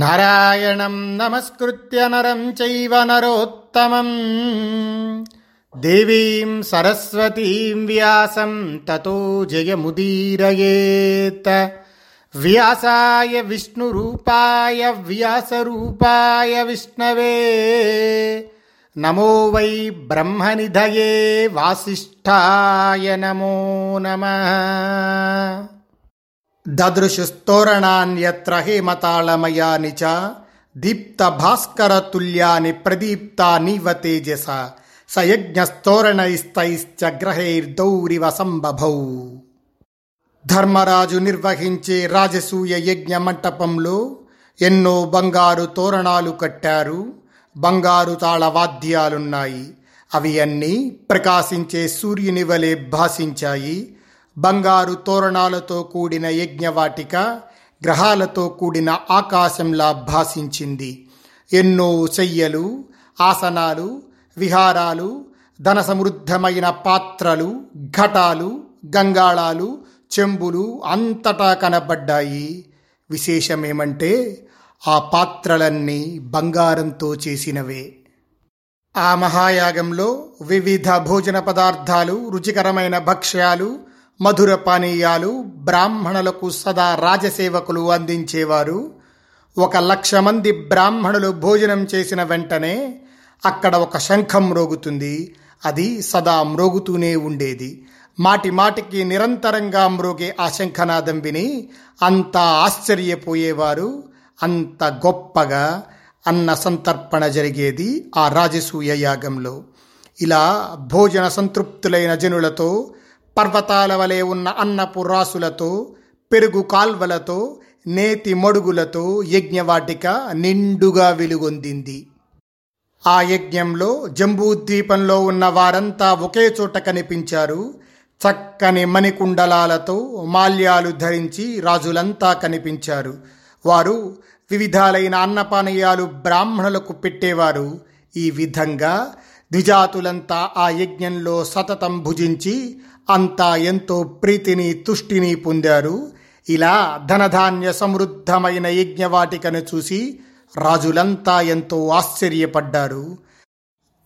నారాయణం నమస్కృత్య నరం చైవ నరోత్తమం దేవీం సరస్వతీం వ్యాసం తతో జయముదీరయేత్. వ్యాసాయ విష్ణురూపాయ వ్యాసరూపాయ విష్ణవే నమో వై బ్రహ్మనిధయే వాసిష్ఠాయ నమో నమః. దదృశుస్తోరణాన్యత్ర హేమతాళమయాని చ దీప్తభాస్కరతుల్యాని ప్రదీప్తానీవ తేజసా సయజ్ఞస్తోరణైస్తైశ్చ గ్రహైర్దౌరివ సంబభౌ. ధర్మరాజు నిర్వహించే రాజసూయ యజ్ఞ మంటపంలో ఎన్నో బంగారు తోరణాలు కట్టారు. బంగారు తాళవాద్యాలున్నాయి. అవి అన్నీ ప్రకాశించే సూర్యుని వలె భాసించాయి. బంగారు తోరణాలతో కూడిన యజ్ఞవాటిక గ్రహాలతో కూడిన ఆకాశంలా భాసించింది. ఎన్నో శయ్యలు, ఆసనాలు, విహారాలు, ధన సమృద్ధమైన పాత్రలు, ఘటాలు, గంగాళాలు, చెంబులు అంతటా కనబడ్డాయి. విశేషమేమంటే ఆ పాత్రలన్నీ బంగారంతో చేసినవే. ఆ మహాయాగంలో వివిధ భోజన పదార్థాలు, రుచికరమైన భక్ష్యాలు, మధుర పానీయాలు బ్రాహ్మణులకు సదా రాజసేవకులు అందించేవారు. 1,00,000 మంది బ్రాహ్మణులు భోజనం చేసిన వెంటనే అక్కడ ఒక శంఖం మ్రోగుతుంది. అది సదా మ్రోగుతూనే ఉండేది. మాటి మాటికి నిరంతరంగా మ్రోగే ఆ శంఖనాదం విని అంతా ఆశ్చర్యపోయేవారు. అంత గొప్పగా అన్న సంతర్పణ జరిగేది ఆ రాజసూయ యాగంలో. ఇలా భోజన సంతృప్తులైన జనులతో, పర్వతాల వలె ఉన్న అన్నపు రాసులతో, పెరుగు కాల్వలతో, నేతి మడుగులతో యజ్ఞవాటిక నిండుగా వెలుగొందింది. ఆ యజ్ఞంలో జంబూద్వీపంలో ఉన్న వారంతా ఒకే చోట కనిపించారు. చక్కని మణికుండలాలతో మాల్యాలు ధరించి రాజులంతా కనిపించారు. వారు వివిధాలైన అన్నపానీయాలు బ్రాహ్మణులకు పెట్టేవారు. ఈ విధంగా ద్విజాతులంతా ఆ యజ్ఞంలో సతతం భుజించి అంతా ఎంతో ప్రీతిని, తుష్టిని పొందారు. ఇలా ధనధాన్య సమృద్ధమైన యజ్ఞవాటికను చూసి రాజులంతా ఎంతో ఆశ్చర్యపడ్డారు.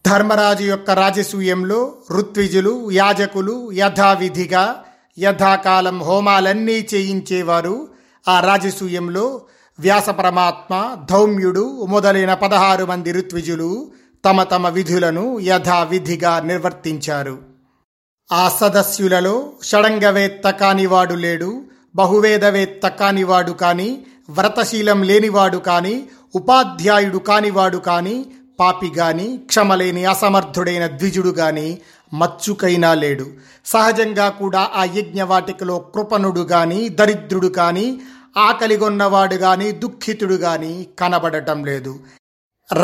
ధర్మరాజు యొక్క రాజసూయంలో ఋత్విజులు, యాజకులు యథావిధిగా యథాకాలం హోమాలన్నీ చేయించేవారు. ఆ రాజసూయంలో వ్యాస పరమాత్మ, ధౌమ్యుడు మొదలైన 16 మంది ఋత్విజులు తమ తమ విధులను యథావిధిగా నిర్వర్తించారు. ఆ సదస్సులలో షడంగవేత్త కానివాడు లేడు, బహువేదవేత్త కానివాడు కాని, వ్రతశీలం లేనివాడు కాని, ఉపాధ్యాయుడు కానివాడు కాని, పాపి గాని, క్షమలేని అసమర్థుడైన ద్విజుడు గాని మచ్చుకైనా లేడు. సహజంగా కూడా ఆ యజ్ఞవాటికలో కృపణుడు గాని, దరిద్రుడు కాని, ఆకలిగొన్నవాడు గాని, దుఃఖితుడు గాని కనబడటం లేదు.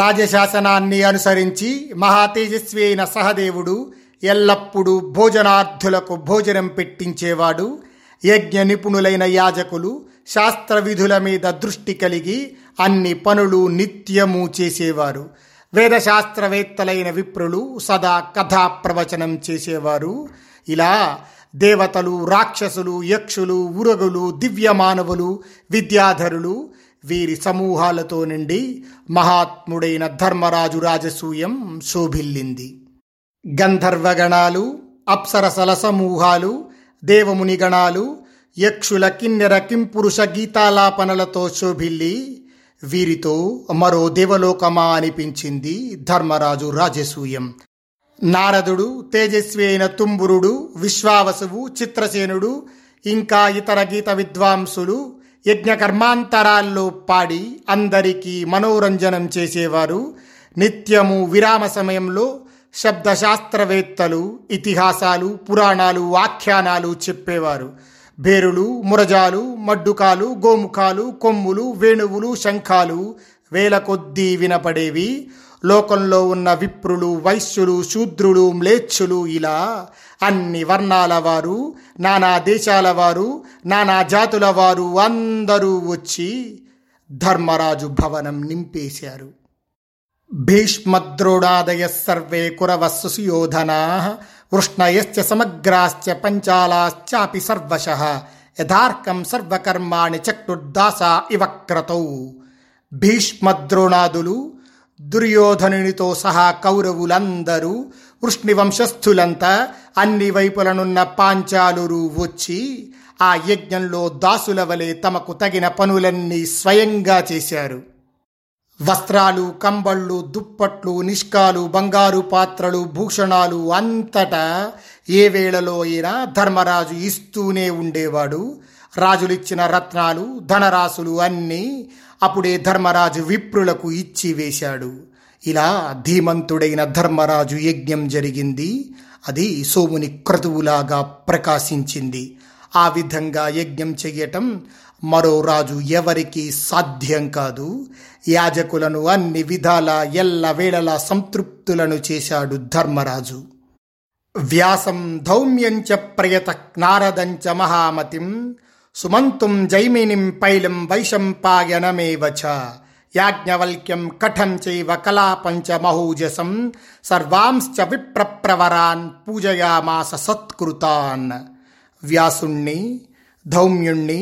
రాజశాసనాన్ని అనుసరించి మహాతేజస్వి అయిన సహదేవుడు ఎల్లప్పుడూ భోజనార్థులకు భోజనం పెట్టించేవాడు. యజ్ఞ నిపుణులైన యాజకులు శాస్త్ర విధుల మీద దృష్టి కలిగి అన్ని పనులు నిత్యము చేసేవారు. వేదశాస్త్రవేత్తలైన విప్రులు సదా కథా ప్రవచనం చేసేవారు. ఇలా దేవతలు, రాక్షసులు, యక్షులు, ఉరగులు, దివ్యమానవులు, విద్యాధరులు వీరి సమూహాలతో నిండి మహాత్ముడైన ధర్మరాజు రాజసూయం శోభిల్లింది. గంధర్వగణాలు, అప్సరసల సమూహాలు, దేవమునిగణాలు, యక్షుల కిన్నెర కింపురుష గీతాలాపనలతో శోభిల్లి వీరితో మరో దేవలోకమా అనిపించింది ధర్మరాజు రాజసూయం. నారదుడు, తేజస్వి అయిన తుంబురుడు, విశ్వావసువు, చిత్రసేనుడు ఇంకా ఇతర గీత విద్వాంసులు యజ్ఞకర్మాంతరాల్లో పాడి అందరికీ మనోరంజనం చేసేవారు. నిత్యము విరామ సమయంలో శబ్దశాస్త్రవేత్తలు ఇతిహాసాలు, పురాణాలు, ఆఖ్యానాలు చెప్పేవారు. భేరులు, మురజాలు, మడ్డుకాలు, గోముఖాలు, కొమ్ములు, వేణువులు, శంఖాలు వేల కొద్దీ వినపడేవి. లోకంలో ఉన్న విప్రులు, వైశ్యులు, శూద్రులు, మ్లేచ్చులు ఇలా అన్ని వర్ణాల వారు, నానా దేశాల వారు, నానా జాతుల వారు అందరూ వచ్చి ధర్మరాజు భవనం నింపేశారు. భీష్మద్రోణాదయ సర్వే కురవః సుయోధనా వృష్ణయశ్చ సమగ్రాశ్చ పంచాలాశ్చాపి సర్వశః యథార్కం సర్వకర్మాణి చక్రుర్దాసా ఇవ క్రతౌ. భీష్మద్రోణాదులు, దుర్యోధనునితో సహా కౌరవులందరూ, వృష్ణివంశస్థులంతా అన్ని వైపులనున్న పాంచాలురు వచ్చి ఆ యజ్ఞంలో దాసుల వలె తమకు తగిన పనులన్నీ స్వయంగా చేశారు. వస్త్రాలు, కంబళ్ళు, దుప్పట్లు, నిష్కాలు, బంగారు పాత్రలు, భూషణాలు అంతటా ఏ వేళలో అయినా ధర్మరాజు ఇస్తూనే ఉండేవాడు. రాజులిచ్చిన రత్నాలు, ధనరాశులు అన్నీ అప్పుడే ధర్మరాజు విప్రులకు ఇచ్చివేశాడు. ఇలా ధీమంతుడైన ధర్మరాజు యజ్ఞం జరిగింది. అది సోముని క్రతువులాగా ప్రకాశించింది. ఆ విధంగా యజ్ఞం చెయ్యటం మరో రాజు ఎవరికీ సాధ్యం కాదు. యాజకులను అన్ని విధాల ఎల్లవేళలా సంతృప్తులను చేశాడు ధర్మరాజు. వ్యాసం ధౌమ్యంచ ప్రయత నారదంచ మహామతిం సుమంతుం జైమినిం పైలం వైశంపాయనమేవచ యాజ్ఞవల్క్యం కఠం చైవ కలాపంచ మహోజసం సర్వాంశ్చ విప్రప్రవరాన్ పూజయామాస సత్కృతాన్. వ్యాసుణ్ణి, ధౌమ్యుణ్ణి,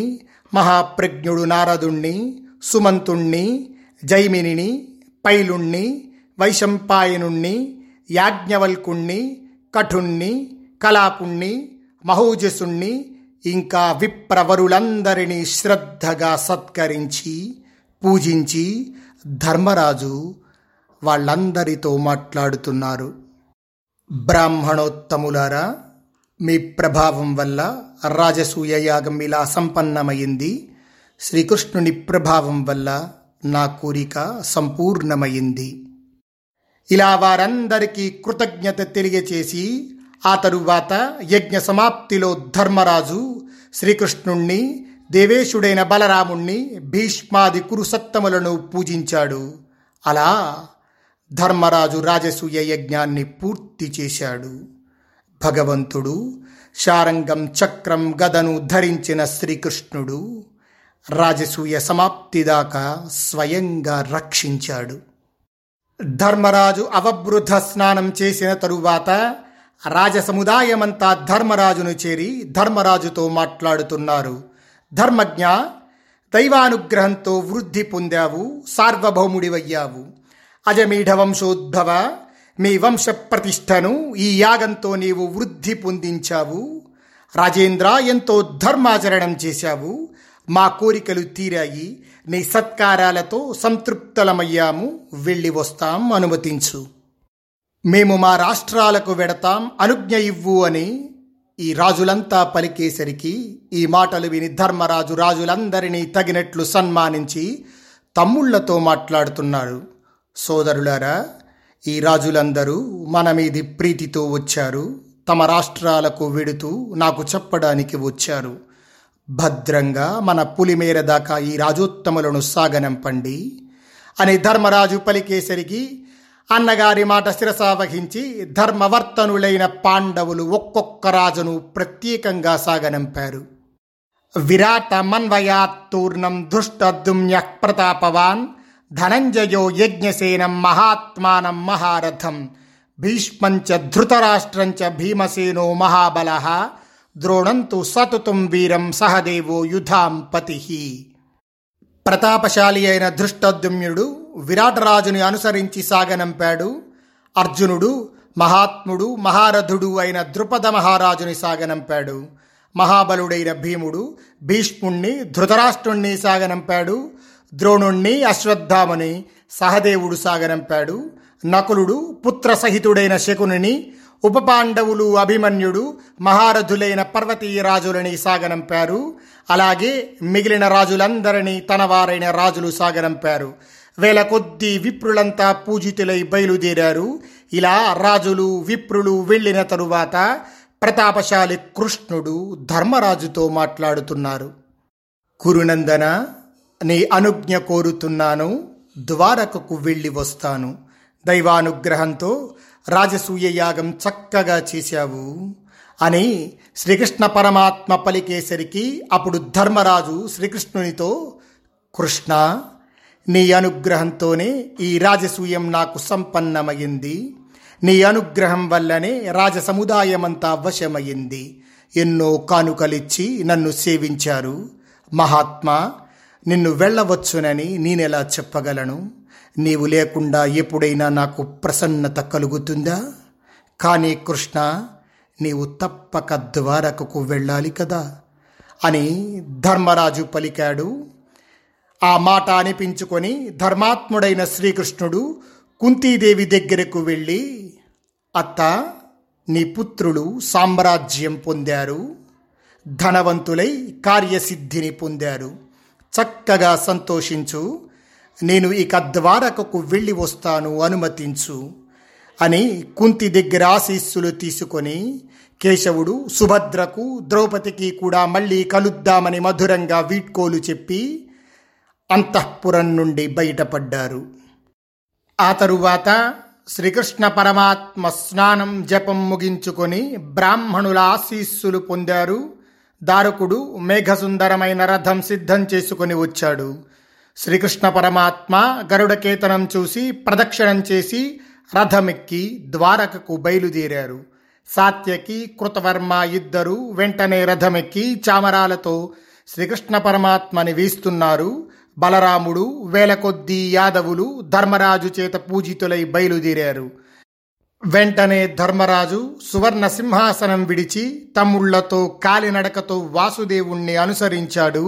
మహాప్రజ్ఞుడు నారదుణ్ణి, సుమంతుణ్ణి, జైమినిని, పైలుణ్ణి, వైశంపాయనుణ్ణి, యాజ్ఞవల్కుణ్ణి, కఠుణ్ణి, కలాపుణ్ణి, మహోజసుణ్ణి, ఇంకా విప్రవరులందరినీ శ్రద్ధగా సత్కరించి పూజించి ధర్మరాజు వాళ్ళందరితో మాట్లాడుతున్నారు. బ్రాహ్మణోత్తములారా, మీ ప్రభావం వల్ల రాజసూయ యాగం ఇలా సంపన్నమైంది. శ్రీకృష్ణుని ప్రభావం వల్ల నా కోరిక సంపూర్ణమైంది. ఇలా వారందరికీ కృతజ్ఞత తెలియచేసి ఆ తరువాత యజ్ఞ సమాప్తిలో ధర్మరాజు శ్రీకృష్ణుణ్ణి, దేవేశుడైన బలరాముణ్ణి, భీష్మాది కురుసత్తములను పూజించాడు. అలా ధర్మరాజు రాజసూయ యజ్ఞాన్ని పూర్తి చేశాడు. భగవంతుడు శారంగం, చక్రం, గదను ధరించిన శ్రీకృష్ణుడు రాజసూయ సమాప్తి దాకా స్వయంగా రక్షించాడు. ధర్మరాజు అవబృధ స్నానం చేసిన తరువాత రాజసముదాయమంతా ధర్మరాజును చేరి ధర్మరాజుతో మాట్లాడుతున్నారు. ధర్మజ్ఞ, దైవానుగ్రహంతో వృద్ధి పొందావు, సార్వభౌముడివయ్యావు. అజమీఢ వంశోద్భవ, మీ వంశ ప్రతిష్టను ఈ యాగంతో నీవు వృద్ధి పొందించావు. రాజేంద్ర, ఎంతో ధర్మాచరణం చేశావు. మా కోరికలు తీరాయి. నీ సత్కారాలతో సంతృప్తలమయ్యాము. వెళ్ళి వస్తాం, అనుమతించు. మేము మా రాష్ట్రాలకు వెడతాం, అనుజ్ఞ ఇవ్వు అని ఈ రాజులంతా పలికేసరికి ఈ మాటలు విని ధర్మరాజు రాజులందరినీ తగినట్లు సన్మానించి తమ్ముళ్లతో మాట్లాడుతున్నారు. సోదరులారా, ఈ రాజులందరూ మన మీది ప్రీతితో వచ్చారు. తమ రాష్ట్రాలకు వెడుతూ నాకు చెప్పడానికి వచ్చారు. భద్రంగా మన పులిమేర దాకా ఈ రాజోత్తములను సాగనంపండి అని ధర్మరాజు పలికేసరికి అన్నగారి మాట శిరసావహించి ధర్మవర్తనులైన పాండవులు ఒక్కొక్క రాజును ప్రత్యేకంగా సాగనంపారు. విరాట మన్వయాత్తూర్ణం ధృష్టద్యుమ్య ప్రతాపవాన్ ధనంజయో యజ్ఞసేనం మహాత్మానం మహారథం భీష్మంచ ధృతరాష్ట్రంచ భీమసేనో మహాబలః ద్రోణంతు సతుతుం వీరం సహదేవో యుధాంపతిః. ప్రతాపశాలి అయిన ధృష్టద్యుమ్నుడు విరాటరాజుని అనుసరించి సాగనంపాడు. అర్జునుడు మహాత్ముడు, మహారథుడు అయిన ద్రుపద మహారాజుని సాగనంపాడు. మహాబలుడైన భీముడు భీష్ముణ్ణి, ధృతరాష్ట్రుణ్ణి సాగనంపాడు. ద్రోణుణ్ణి, అశ్వత్థామని సహదేవుడు సాగనంపాడు. నకులుడు పుత్రసహితుడైన శకునిని, ఉపపాండవులు అభిమన్యుడు మహారథులైన పర్వతీయరాజులని సాగనంపారు. అలాగే మిగిలిన రాజులందరినీ తనవారైన రాజులు సాగనంపారు. వేల కొద్దీ విప్రులంతా పూజితులై బయలుదేరారు. ఇలా రాజులు విప్రులు వెళ్ళిన తరువాత ప్రతాపశాలి కృష్ణుడు ధర్మరాజుతో మాట్లాడుతున్నారు. కురునందన, నీ అనుజ్ఞ కోరుతున్నాను. ద్వారకకు వెళ్ళి వస్తాను. దైవానుగ్రహంతో రాజసూయ యాగం చక్కగా చేశావు అని శ్రీకృష్ణ పరమాత్మ పలికేసరికి అప్పుడు ధర్మరాజు శ్రీకృష్ణునితో, కృష్ణ, నీ అనుగ్రహంతోనే ఈ రాజసూయం నాకు సంపన్నమైంది. నీ అనుగ్రహం వల్లనే రాజసముదాయమంతా వశమైంది. ఎన్నో కానుకలిచ్చి నన్ను సేవించారు. మహాత్మా, నిన్ను వెళ్ళవచ్చునని నేనెలా చెప్పగలను? నీవు లేకుండా ఎప్పుడైనా నాకు ప్రసన్నత కలుగుతుందా? కానీ కృష్ణ, నీవు తప్పక ద్వారకకు వెళ్ళాలి కదా అని ధర్మరాజు పలికాడు. ఆ మాట అనిపించుకొని ధర్మాత్ముడైన శ్రీకృష్ణుడు కుంతీదేవి దగ్గరకు వెళ్ళి, అత్త, నీ పుత్రులు సామ్రాజ్యం పొందారు, ధనవంతులై కార్యసిద్ధిని పొందారు, చక్కగా సంతోషించు, నేను ఇక ద్వారకకు వెళ్ళి వస్తాను, అనుమతించు అని కుంతి దగ్గర ఆశీస్సులు తీసుకొని కేశవుడు సుభద్రకు ద్రౌపదికి కూడా మళ్ళీ కలుద్దామని మధురంగా వీడ్కోలు చెప్పి అంతఃపురం నుండి బయటపడ్డారు. ఆ తరువాత శ్రీకృష్ణ పరమాత్మ స్నానం జపం ముగించుకొని బ్రాహ్మణుల ఆశీస్సులు పొందారు. దారుకుడు మేఘసుందరమైన రథం సిద్ధం చేసుకుని వచ్చాడు. శ్రీకృష్ణ పరమాత్మ గరుడకేతనం చూసి ప్రదక్షిణం చేసి రథమెక్కి ద్వారకకు బయలుదేరారు. సాత్యకి, కృతవర్మ ఇద్దరు వెంటనే రథమెక్కి చామరాలతో శ్రీకృష్ణ పరమాత్మని వీస్తున్నారు. బలరాముడు, వేల కొద్దీ యాదవులు ధర్మరాజు చేత పూజితులై బయలుదేరారు. వెంటనే ధర్మరాజు సువర్ణ సింహాసనం విడిచి తమ్ముళ్లతో కాలినడకతో వాసుదేవుణ్ణి అనుసరించాడు.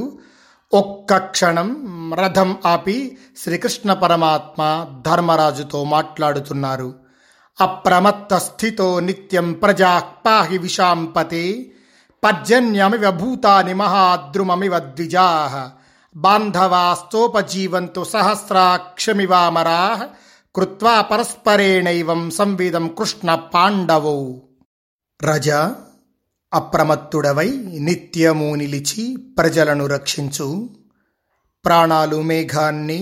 ఒక్క క్షణం రథం ఆపి శ్రీకృష్ణ పరమాత్మ ధర్మరాజుతో మాట్లాడుతున్నారు. అప్రమత్త స్థితో నిత్యం ప్రజా పాహి విశాంపతే పర్జన్యమివ భూతాని మహాద్రుమమివ ద్విజాః బాంధవాస్తోపజీవంతు సహస్రాక్షమివామరాః కృత్వా పరస్పరేణైవం సంవిదం కృష్ణ పాండవౌ. రాజా, అప్రమత్తుడవై నిత్యము నిలిచి ప్రజలను రక్షించు. ప్రాణాలు మేఘాన్ని,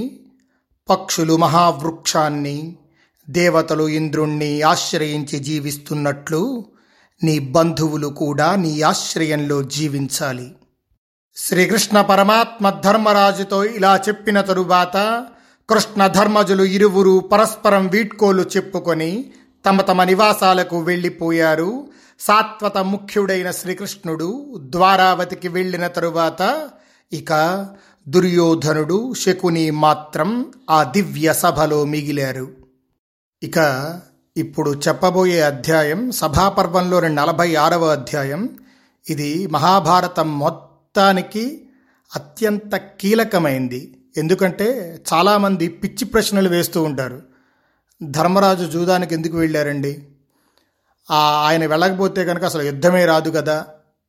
పక్షులు మహావృక్షాన్ని, దేవతలు ఇంద్రుణ్ణి ఆశ్రయించి జీవిస్తున్నట్లు నీ బంధువులు కూడా నీ ఆశ్రయంలో జీవించాలి. శ్రీకృష్ణ పరమాత్మ ధర్మరాజుతో ఇలా చెప్పిన తరువాత కృష్ణ ధర్మజులు ఇరువురు పరస్పరం వీడ్కోలు చెప్పుకొని తమ తమ నివాసాలకు వెళ్ళిపోయారు. సాత్వత ముఖ్యుడైన శ్రీకృష్ణుడు ద్వారావతికి వెళ్ళిన తరువాత ఇక దుర్యోధనుడు, శకుని మాత్రం ఆ దివ్య సభలో మిగిలారు. ఇక ఇప్పుడు చెప్పబోయే అధ్యాయం సభాపర్వంలోని 46వ అధ్యాయం. ఇది మహాభారతం మొత్తానికి అత్యంత కీలకమైంది. ఎందుకంటే చాలామంది పిచ్చి ప్రశ్నలు వేస్తూ ఉంటారు. ధర్మరాజు జూదానికి ఎందుకు వెళ్ళారండి? ఆయన వెళ్ళకపోతే కనుక అసలు యుద్ధమే రాదు కదా,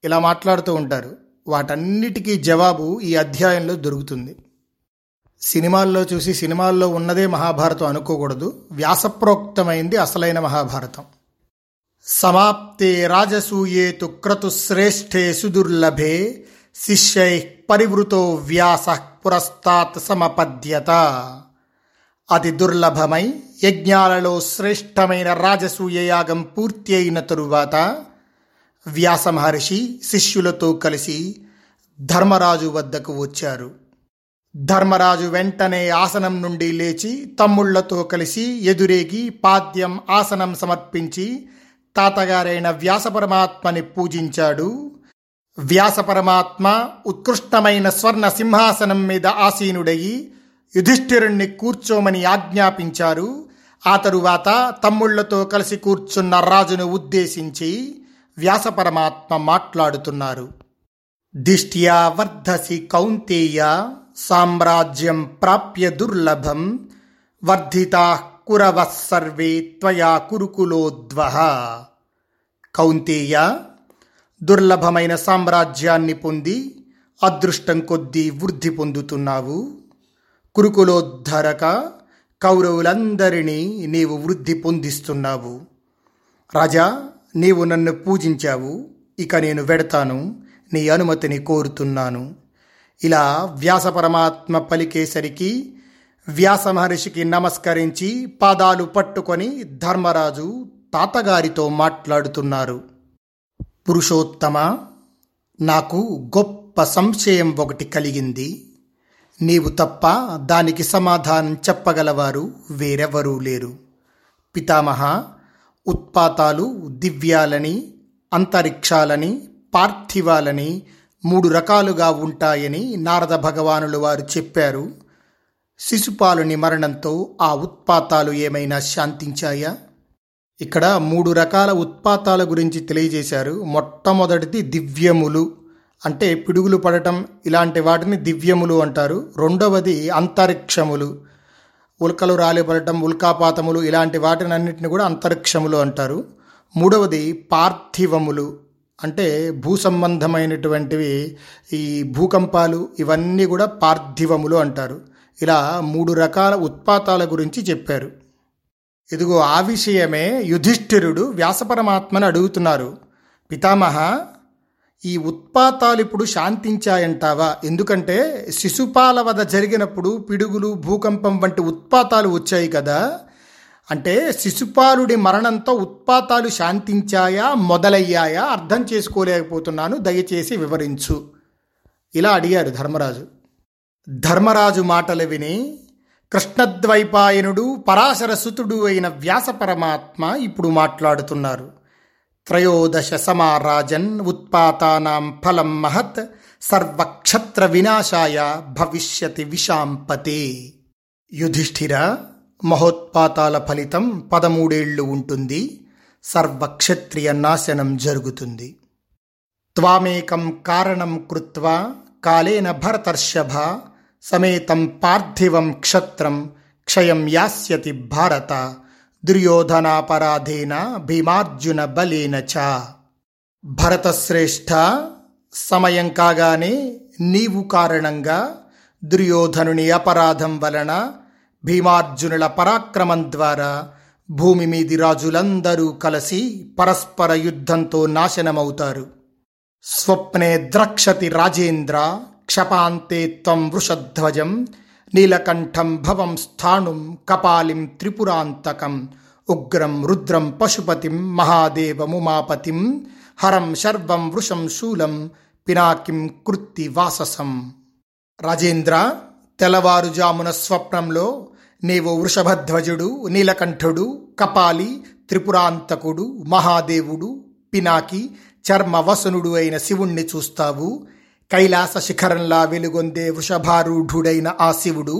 ఇలా మాట్లాడుతూ ఉంటారు. వాటన్నిటికీ జవాబు ఈ అధ్యాయంలో దొరుకుతుంది. సినిమాల్లో చూసి సినిమాల్లో ఉన్నదే మహాభారతం అనుకోకూడదు. వ్యాసప్రోక్తమైంది అసలైన మహాభారతం. సమాప్తే రాజసూయేతు క్రతుశ్రేష్ఠే సుదుర్లభే శిష్యై పరివృతో వ్యాస పురస్తాత్ సమపద్యత. అతి దుర్లభమై యజ్ఞాలలో శ్రేష్టమైన రాజసూయ యాగం పూర్తి అయిన తరువాత వ్యాస మహర్షి శిష్యులతో కలిసి ధర్మరాజు వద్దకు వచ్చారు. ధర్మరాజు వెంటనే ఆసనం నుండి లేచి తమ్ముళ్లతో కలిసి ఎదురేగి పాద్యం ఆసనం సమర్పించి తాతగారైన వ్యాస పరమాత్మని పూజించాడు. వ్యాస పరమాత్మ ఉత్కృష్టమైన స్వర్ణ సింహాసనం మీద ఆసీనుడయి యుధిష్ఠిరుణ్ణి కూర్చోమని ఆజ్ఞాపించారు. ఆ తరువాత తమ్ముళ్లతో కలిసి కూర్చున్న రాజును ఉద్దేశించి వ్యాస పరమాత్మ మాట్లాడుతున్నారు. దిష్ట్యా వర్ధసి కౌంతేయ సామ్రాజ్యం ప్రాప్య దుర్లభం వర్ధితా కురవః సర్వే త్వయా కురుకులోద్వః. కౌంతేయ, దుర్లభమైన సామ్రాజ్యాన్ని పొంది అదృష్టం కొద్దీ వృద్ధి పొందుతున్నావు. కురుకులోద్ధరక, కౌరవులందరినీ నీవు వృద్ధి పొందిస్తున్నావు. రాజా, నీవు నన్ను పూజించావు, ఇక నేను వెడతాను, నీ అనుమతిని కోరుతున్నాను. ఇలా వ్యాస పరమాత్మ పలికేసరికి వ్యాస మహర్షికి నమస్కరించి పాదాలు పట్టుకొని ధర్మరాజు తాతగారితో మాట్లాడుతున్నారు. పురుషోత్తమ, నాకు గొప్ప సంశయం ఒకటి కలిగింది. నీవు తప్ప దానికి సమాధానం చెప్పగలవారు వేరెవరూ లేరు. పితామహ, ఉత్పాతాలు దివ్యాలని, అంతరిక్షాలని, పార్థివాలని మూడు రకాలుగా ఉంటాయని నారద భగవానుల వారు చెప్పారు. శిశుపాలుని మరణంతో ఆ ఉత్పాతాలు ఏమైనా శాంతించాయా? ఇక్కడ మూడు రకాల ఉత్పాతాల గురించి తెలియజేశారు. మొట్టమొదటిది దివ్యములు, అంటే పిడుగులు పడటం ఇలాంటి వాటిని దివ్యములు అంటారు. రెండవది అంతరిక్షములు, ఉల్కలు రాలిపడటం, ఉల్కాపాతములు ఇలాంటి వాటిని అన్నింటిని కూడా అంతరిక్షములు అంటారు. మూడవది పార్థివములు, అంటే భూ సంబంధమైనటువంటివి, ఈ భూకంపాలు ఇవన్నీ కూడా పార్థివములు అంటారు. ఇలా మూడు రకాల ఉత్పాతాల గురించి చెప్పారు. ఇదిగో ఆ విషయమే యుధిష్ఠిరుడు వ్యాసపరమాత్మను అడుగుతున్నారు. పితామహ, ఈ ఉత్పాతాలు ఇప్పుడు శాంతించాయంటావా? ఎందుకంటే శిశుపాల వద జరిగినప్పుడు పిడుగులు, భూకంపం వంటి ఉత్పాతాలు వచ్చాయి కదా, అంటే శిశుపాలుడి మరణంతో ఉత్పాతాలు శాంతించాయా మొదలయ్యాయా అర్థం చేసుకోలేకపోతున్నాను, దయచేసి వివరించు ఇలా అడిగారు ధర్మరాజు. ధర్మరాజు మాటలు విని కృష్ణద్వైపాయనుడు పరాశరసుతుడు అయిన వ్యాస పరమాత్మ ఇప్పుడు మాట్లాడుతున్నారు. త్రయోదశ సమారాజన్ ఉత్పాతానాం ఫలం మహత్ సర్వక్షత్ర వినాశాయ భవిష్యతి విశాంపతే. యుధిష్ఠిర, మహోత్పాతాల ఫలితం 13 ఏళ్లు ఉంటుంది. సర్వక్షత్రియ నాశనం జరుగుతుంది. త్వామేకం కారణం కృత్వా కాలేన భరతర్షభ సమేతం పార్థివం క్షత్రం క్షయం యాస్యతి భారత దుర్యోధనాపరాధేన భీమార్జున బలేన చ. భరతశ్రేష్ఠ, సమయం కాగానే నీవు కారణంగా దుర్యోధనుని అపరాధం వలన, భీమార్జునుల పరాక్రమం ద్వారా భూమి మీది రాజులందరూ కలిసి పరస్పర యుద్ధంతో నాశనమవుతారు. స్వప్నే ద్రక్షతి రాజేంద్ర క్షపాంతే త్వం వృషధ్వజం నీలకంఠం భవం స్థాణుం కపాలిం త్రిపురాంతకం ఉగ్రం రుద్రం పశుపతిం మహాదేవముమాపతిం హరం శర్వం వృషం శూలం పినాకిం కృత్తి వాససం. రాజేంద్ర, తెల్లవారుజామున స్వప్నంలో నీవు వృషభధ్వజుడు, నీలకంఠుడు, కపాలి, త్రిపురాంతకుడు, మహాదేవుడు, పినాకి, చర్మవసనుడు అయిన శివుణ్ణి చూస్తావు. కైలాస శిఖరంలా వెలుగొందే వృషభారూఢుడైన ఆ శివుడు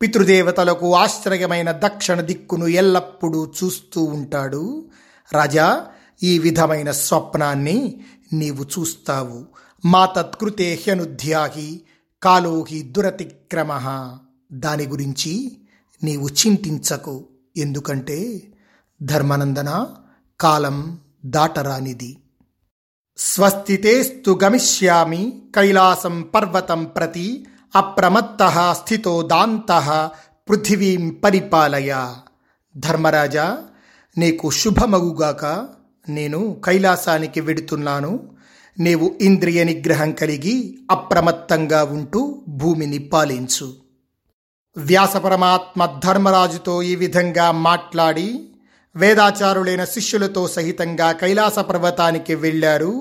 పితృదేవతలకు ఆశ్రయమైన దక్షిణ దిక్కును ఎల్లప్పుడూ చూస్తూ ఉంటాడు. రాజా, ఈ విధమైన స్వప్నాన్ని నీవు చూస్తావు. మా తత్కృతే హ్యనుధ్యాహి కాలోహి దురతిక్రమ. దాని గురించి నీవు చింతించకు. ఎందుకంటే ధర్మనందన, కాలం దాటరానిది. స్వస్థితేస్తు గమిష్యామి కైలాసం పర్వతం ప్రతి అప్రమత్తః స్థితో దాంతః పృథివీం పరిపాలయ. ధర్మరాజా, నీకు శుభమగుగాక. నేను కైలాసానికి వెడుతున్నాను. నీవు ఇంద్రియ నిగ్రహం కలిగి అప్రమత్తంగా ఉంటూ భూమిని పాలించు. వ్యాసపరమాత్మ ధర్మరాజుతో ఈ విధంగా మాట్లాడి వేదాచారులైన శిష్యులతో సహితంగా కైలాస పర్వతానికి వెళ్ళారు.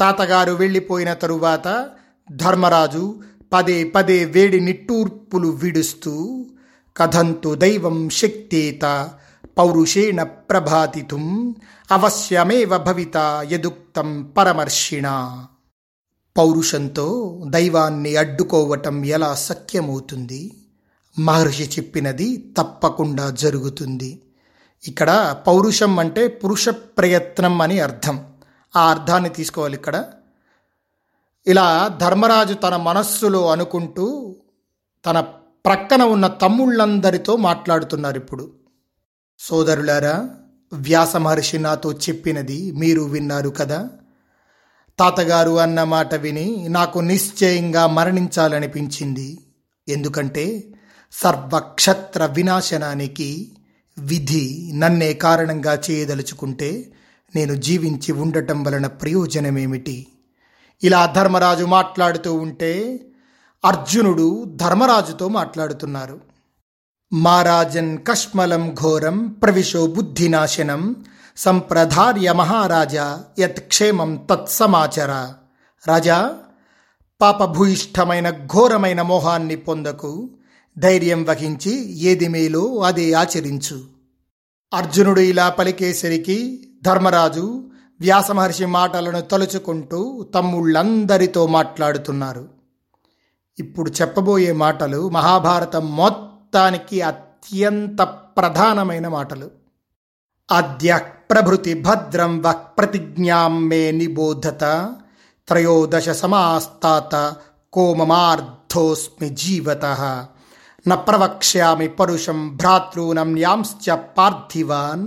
తాతగారు వెళ్ళిపోయిన తరువాత ధర్మరాజు పదే పదే వేడి నిట్టూర్పులు విడుస్తూ కథంతు దైవం శక్తేత పౌరుషేణ ప్రభాతితుం అవశ్యమేవ భవిత యదుక్తం పరమర్షిణ. పౌరుషంతో దైవాన్ని అడ్డుకోవటం ఎలా సఖ్యమవుతుంది? మహర్షి చెప్పినది తప్పకుండా జరుగుతుంది. ఇక్కడ పౌరుషం అంటే పురుష ప్రయత్నం అని అర్థం. ఆ అర్థాన్ని తీసుకోవాలి. ఇక్కడ ఇలా ధర్మరాజు తన మనస్సులో అనుకుంటూ తన ప్రక్కన ఉన్న తమ్ముళ్ళందరితో మాట్లాడుతున్నారు. ఇప్పుడు సోదరులారా, వ్యాస మహర్షి నాతో చెప్పినది మీరు విన్నారు కదా. తాతగారు అన్న మాట విని నాకు నిశ్చయంగా మరణించాలనిపించింది. ఎందుకంటే సర్వక్షత్ర వినాశనానికి విధి నన్నే కారణంగా చేయదలుచుకుంటే నేను జీవించి ఉండటం వలన ప్రయోజనమేమిటి? ఇలా ధర్మరాజు మాట్లాడుతూ ఉంటే అర్జునుడు ధర్మరాజుతో మాట్లాడుతున్నారు. మారాజన్ కష్మలం ఘోరం ప్రవిశో బుద్ధినాశనం సంప్రధార్య మహారాజా యత్క్షేమం తత్సమాచర. రాజా, పాపభూయిష్టమైన ఘోరమైన మోహాన్ని పొందకు. ధైర్యం వహించి ఏది మేలో అదే ఆచరించు. అర్జునుడు ఇలా పలికేసరికి ధర్మరాజు వ్యాసమహర్షి మాటలను తలుచుకుంటూ తమ్ముళ్ళందరితో మాట్లాడుతున్నారు. ఇప్పుడు చెప్పబోయే మాటలు మహాభారతం మొత్తానికి అత్యంత ప్రధానమైన మాటలు. అద్య ప్రభృతి భద్రం వక్ ప్రతిజ్ఞాం మే నిబోధత త్రయోదశ సమాస్తాత కోమమార్ధోస్మి జీవతః న ప్రవక్ష్యామి పరుషం భ్రాతృనం న్యాంశ్చ పార్థివాన్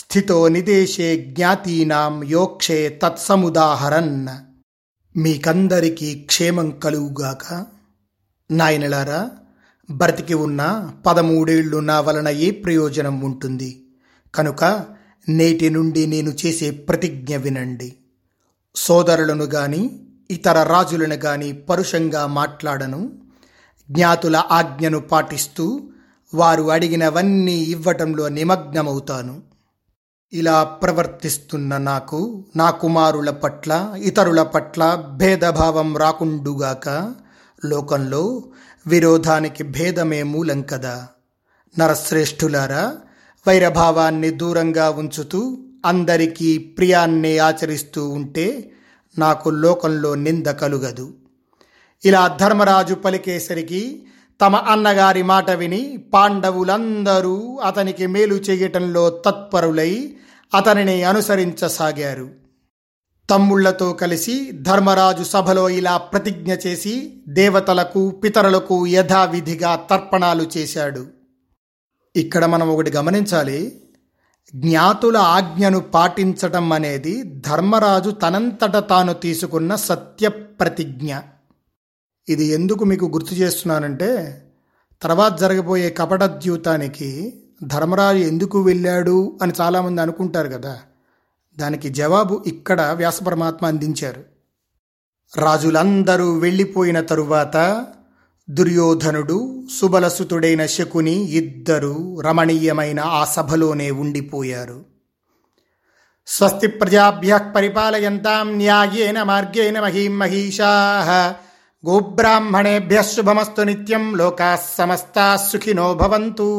స్థితో నిదేశే జ్ఞాతీనాం యోక్షే తత్సముదాహరన్. మీకందరికీ క్షేమం కలుగుగాక. నాయనలారా, బ్రతికి ఉన్న 13 ఏళ్ళు నా వలన ఏ ప్రయోజనం ఉంటుంది? కనుక నేటి నుండి నేను చేసే ప్రతిజ్ఞ వినండి. సోదరులను గాని ఇతర రాజులను గాని పరుషంగా మాట్లాడను. జ్ఞాతుల ఆజ్ఞను పాటిస్తూ వారు అడిగినవన్నీ ఇవ్వటంలో నిమగ్నమవుతాను. ఇలా ప్రవర్తిస్తున్న నాకు నా కుమారుల పట్ల ఇతరుల పట్ల భేదభావం రాకుండుగాక. లోకంలో విరోధానికి భేదమే మూలం కదా. నరశ్రేష్ఠులారా, వైరభావాన్ని దూరంగా ఉంచుతూ అందరికీ ప్రియాన్నే ఆచరిస్తూ ఉంటే నాకు లోకంలో నింద కలుగదు. ఇలా ధర్మరాజు పలికేసరికి తమ అన్నగారి మాట విని పాండవులందరూ అతనికి మేలు చేయటంలో తత్పరులై అతనిని అనుసరించసాగారు. తమ్ముళ్లతో కలిసి ధర్మరాజు సభలో ఇలా ప్రతిజ్ఞ చేసి దేవతలకు పితరులకు యథావిధిగా తర్పణాలు చేశాడు. ఇక్కడ మనం ఒకటి గమనించాలి. జ్ఞాతుల ఆజ్ఞను పాటించటం అనేది ధర్మరాజు తనంతట తాను తీసుకున్న సత్య ప్రతిజ్ఞ. ఇది ఎందుకు మీకు గుర్తు చేస్తున్నానంటే, తర్వాత జరగబోయే కపట ద్యూతానికి ధర్మరాజు ఎందుకు వెళ్ళాడు అని చాలామంది అనుకుంటారు కదా. దానికి జవాబు ఇక్కడ వ్యాస పరమాత్మ అందించారు. రాజులందరూ వెళ్ళిపోయిన తరువాత దుర్యోధనుడు, సుబలసుతుడైన శకుని ఇద్దరూ రమణీయమైన ఆ సభలోనే ఉండిపోయారు. స్వస్తి ప్రజాభ్యః పరిపాలయంతాం న్యాయేన మార్గేణ మహీం మహీషాః గోబ్రాహ్మణేభ్యః శుభమస్తు నిత్యం లోకాః సమస్తాః సుఖినో భవంతు.